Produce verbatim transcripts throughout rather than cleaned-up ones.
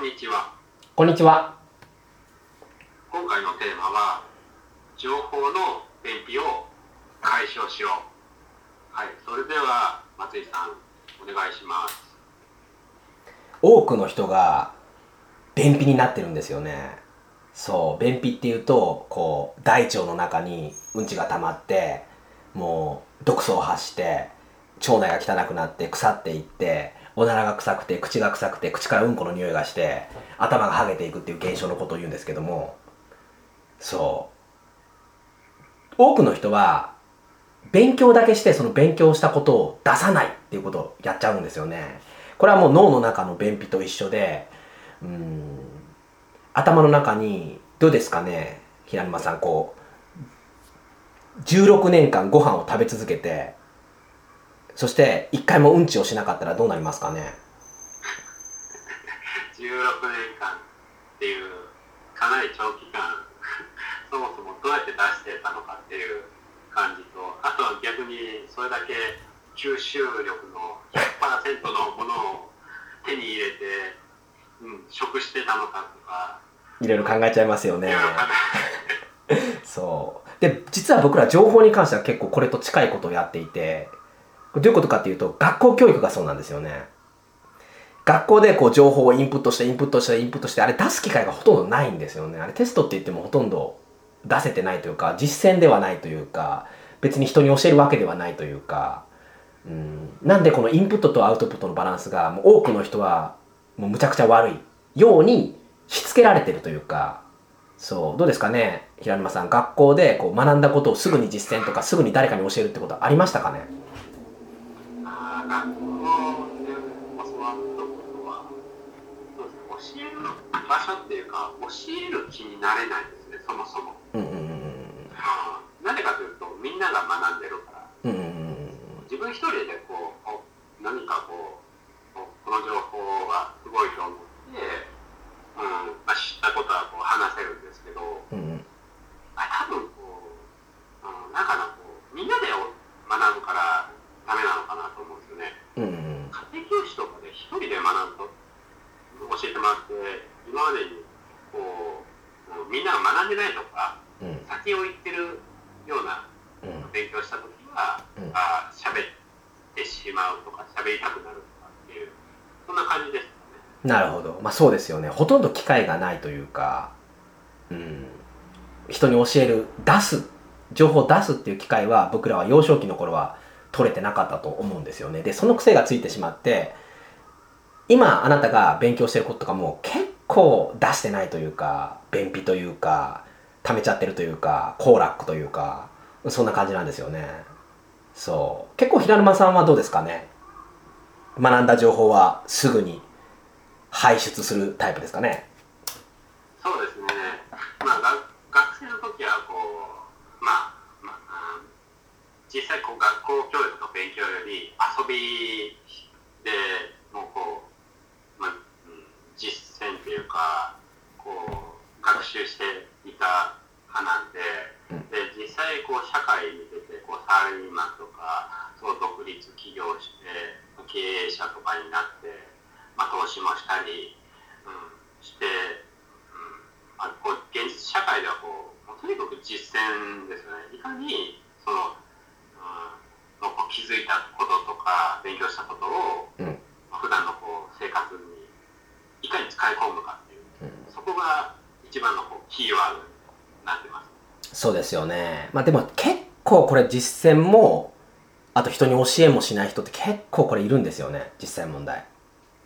こんにちは。こんにちは。今回のテーマは情報の便秘を解消しよう。はい、それでは松井さんお願いします。多くの人が便秘になってるんですよね。そう、便秘っていうとこう大腸の中にうんちが溜まってもう毒素を発して腸内が汚くなって腐っていっておならが臭くて口が臭くて口からうんこの匂いがして頭がはげていくっていう現象のことを言うんですけども、そう多くの人は勉強だけしてその勉強したことを出さないっていうことをやっちゃうんですよね。これはもう脳の中の便秘と一緒で、うーん頭の中にどうですかね平沼さん、こうじゅうろくねんかんご飯を食べ続けてそして一回もうんちをしなかったらどうなりますかね。じゅうろくねんかんっていうかなり長期間そもそもどうやって出してたのかっていう感じと、あとは逆にそれだけ吸収力の ひゃくパーセント のものを手に入れて、うん、食してたのかとかいろいろ考えちゃいますよね。そうで、実は僕ら情報に関しては結構これと近いことをやっていて、どういうことかっていうと、学校教育がそうなんですよね。学校でこう情報をインプットしてインプットしてインプットしてあれ出す機会がほとんどないんですよね。あれテストって言ってもほとんど出せてないというか、実践ではないというか、別に人に教えるわけではないというか、うんなんでこのインプットとアウトプットのバランスがもう多くの人はもうむちゃくちゃ悪いようにしつけられてるというか、そうどうですかね平沼さん、学校でこう学んだことをすぐに実践とかすぐに誰かに教えるってことはありましたかね。学校で教わったことは、教える場所っていうか、教える気になれないですね、そもそも。うんうんうん、はあ、なんでかというと、みんなが学んでるから、うんうんうん、自分一人でこう何かこう、この情報はすごいと思って、うんまあ、知ったことはこう話せるんですけど、うんうん、あ多分こう、なんかなこう、みんなで学ぶから、ダメなのかなと思うんですよね。うんうん、家庭教師とかで一人で学ぶと教えてもらって今までにこうみんなが学んでないとか、うん、先を行ってるような、うん、勉強した時は、うん、あ喋ってしまうとか喋りたくなるとかっていうそんな感じですよね。なるほど、まあ、そうですよね。ほとんど機会がないというか、うん、人に教える出す情報を出すっていう機会は僕らは幼少期の頃は取れてなかったと思うんですよね。で、その癖がついてしまって今あなたが勉強してることとかも結構出してないというか便秘というか溜めちゃってるというかコーラックというかそんな感じなんですよね。そう結構平沼さんはどうですかね、学んだ情報はすぐに排出するタイプですかね。そうですね、まあ、学生の時はこうまあ実際こう学校教育の勉強より遊びでもうこう、まあ、実践というかこう学習していた派なんで、で実際こう社会に出てこうサラリーマンとかそう独立起業して経営者とかになって、まあ、投資もしたり、うん、して、うんまあ、こう現実社会ではこうとにかく実践ですよね。いかにその気づいたこととか勉強したことを、うん、普段のこう生活にいかに使い込むかっていう、うん、そこが一番のこうキーワードになってます。そうですよね、まあ、でも結構これ実践もあと人に教えもしない人って結構これいるんですよね実際問題、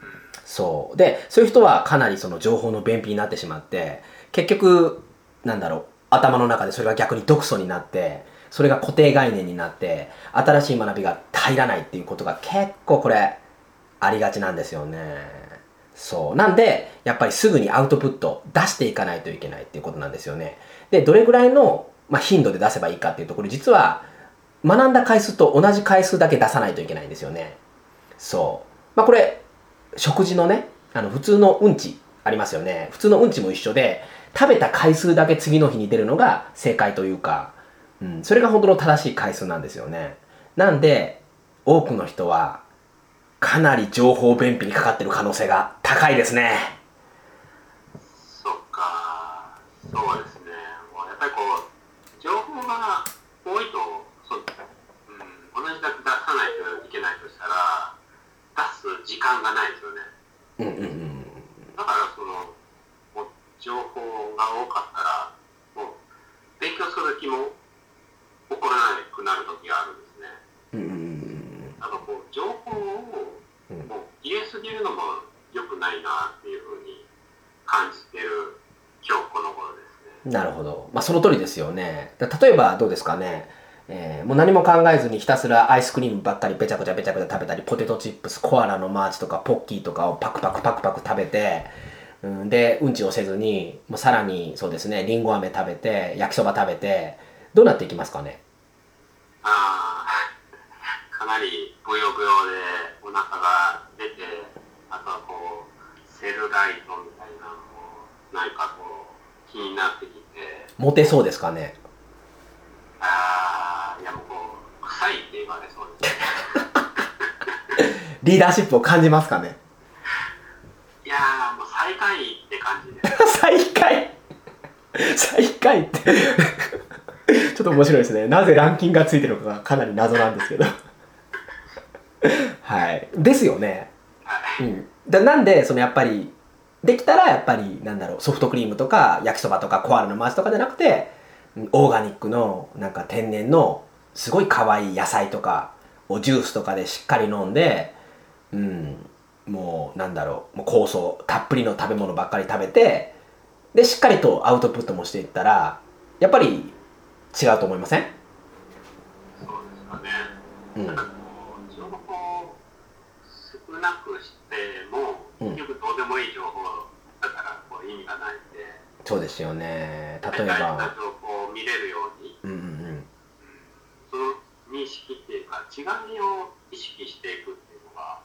うん、そうでそういう人はかなりその情報の便秘になってしまって結局なんだろう頭の中でそれが逆に毒素になってそれが固定概念になって新しい学びが入らないっていうことが結構これありがちなんですよね。そうなんでやっぱりすぐにアウトプット出していかないといけないっていうことなんですよね。でどれぐらいの、まあ、頻度で出せばいいかっていうところ実は学んだ回数と同じ回数だけ出さないといけないんですよね。そうまあこれ食事のねあの普通のうんちありますよね。普通のうんちも一緒で食べた回数だけ次の日に出るのが正解というか、うん、それが本当の正しい回数なんですよね。なんで多くの人はかなり情報便秘にかかってる可能性が高いですね。そうですね。もうやっぱりこう情報が多いと、そう、うん、同じだけ出さないといけないとしたら出す時間がないですよね。うんうんうん。だからそのもう情報が多かったらもう勉強する気も起こらなくなる時があるんですね。うんうんうん。なんかこう情報をもう入れすぎるのも良くないなっていうふうに感じてる。今日この頃ですね。なるほど、まあ、その通りですよね。だ例えばどうですかね、えー、もう何も考えずにひたすらアイスクリームばっかりべちゃくちゃべちゃくちゃ食べたり、ポテトチップス、コアラのマーチとかポッキーとかをパクパクパクパク食べて、うん、でうんちをせずにもうさらにそうですね、りんご飴食べて焼きそば食べて、どうなっていきますかね。あー、かなりブヨブヨでお腹が出て、あとはこうセルライトみたいなのもなんかこう気になってきて、モテそうですかね。ああ、いやもうこう臭いって言われそうです、ね、リーダーシップを感じますかね。いやー、もう最下位って感じです最下位最下位ってちょっと面白いですね。なぜランキングがついてるのかがかなり謎なんですけどはいですよね、はい、うん、だなんでそのやっぱりできたらやっぱりなんだろう、ソフトクリームとか焼きそばとかコアラのマーチとかじゃなくて、オーガニックのなんか天然のすごい可愛い野菜とかをジュースとかでしっかり飲んで、うん、もうなんだろう、もう酵素たっぷりの食べ物ばっかり食べて、でしっかりとアウトプットもしていったらやっぱり違うと思いません？そうですかね。うん。なんかこう情報少なくしても結局どうでもいい情報だからこう意味がないんで。そうですよね。例えば大事な情報を見れるように、うんうんうん、その認識っていうか違いを意識していくっていうのが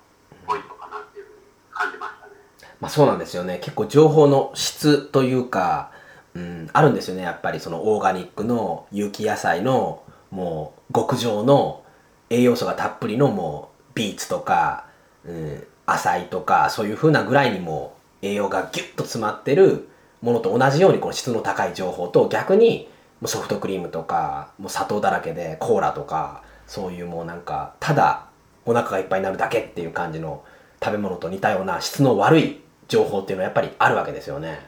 ポイントかなっていうふうに感じましたね、まあ、そうなんですよね。結構情報の質というか、うん、あるんですよね。やっぱりそのオーガニックの有機野菜のもう極上の栄養素がたっぷりのもうビーツとか、うん浅いとかそういう風なぐらいにも栄養がギュッと詰まってるものと同じようにこの質の高い情報と、逆にもうソフトクリームとかもう砂糖だらけでコーラとかそういうもうなんかただお腹がいっぱいになるだけっていう感じの食べ物と似たような質の悪い情報っていうのはやっぱりあるわけですよね。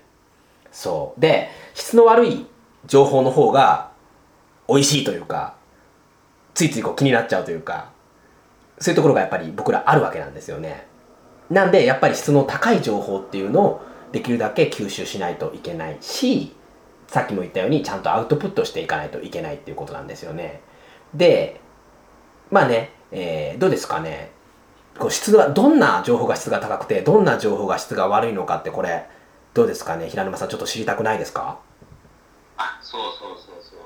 そうで、質の悪い情報の方が美味しいというか、ついついこう気になっちゃうというか、そういうところがやっぱり僕らあるわけなんですよね。なんでやっぱり質の高い情報っていうのをできるだけ吸収しないといけないし、さっきも言ったようにちゃんとアウトプットしていかないといけないっていうことなんですよね。で、まあね、えー、どうですかね。こう質がどんな情報が質が高くてどんな情報が質が悪いのかって、これどうですかね、平沼さんちょっと知りたくないですか？あ、そうそうそうそう。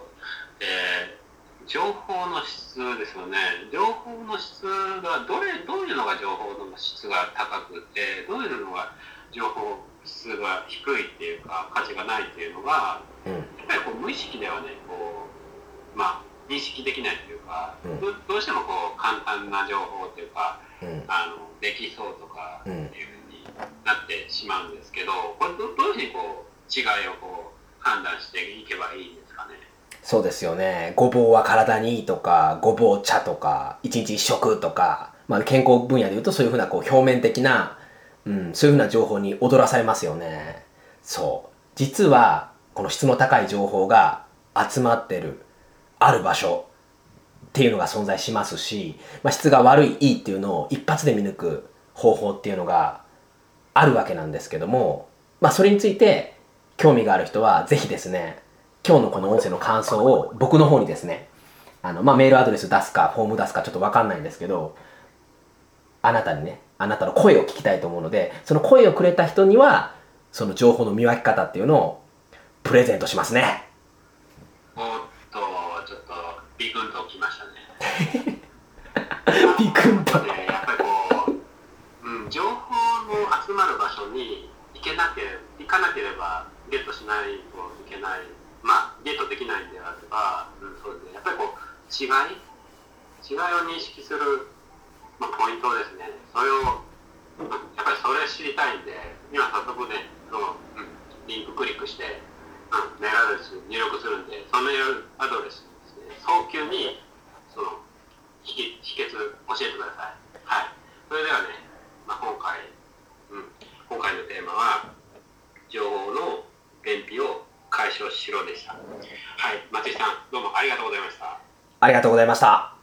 えー、情報の質ですよね。情報の質がどれどういうのが情報の質が高くて、どういうのが情報質が低いっていうか価値がないっていうのが、うん、やっぱりこう無意識ではね、こうまあ認識できないっていうか、うん、ど, どうしてもこう簡単な情報っていうか、うん、あのできそうとかっていうふうになってしまうんですけど、これ ど, どういうふうにこう違いをこう判断していけばいいんですかね。そうですよね。ごぼうは体にいいとか、ごぼう茶とか、一日一食とか、まあ、健康分野でいうとそういうふうなこう表面的な、うん、そういうふうな情報に踊らされますよね。そう。実はこの質の高い情報が集まってるある場所っていうのが存在しますし、まあ、質が悪い、いいっていうのを一発で見抜く方法っていうのがあるわけなんですけども、まあ、それについて興味がある人はぜひですね、今日のこの音声の感想を僕の方にですね、あの、まあ、メールアドレス出すかフォーム出すかちょっと分かんないんですけど、あなたにね、あなたの声を聞きたいと思うので、その声をくれた人にはその情報の見分け方っていうのをプレゼントしますね。おっと、ちょっとビクンときましたねビクンと、ね、やっぱりこう、うん、情報の集まる場所に行けなければ、行かなければゲットしないといけない、まあ、ゲットできないんであれば、うん、そうですね、やっぱりこう違い違いを認識する、まあ、ポイントですね。それをやっぱりそれ知りたいんで、今早速ね、その、うん、リンククリックして、うん、メー入力するんで、そのメールアドレスですね、早急にその秘訣教えてください。はい。それではね、まあ、今回、うん、今回のテーマは情報の便秘を解消しろでした。はい、松井さん、どうもありがとうございました。ありがとうございました。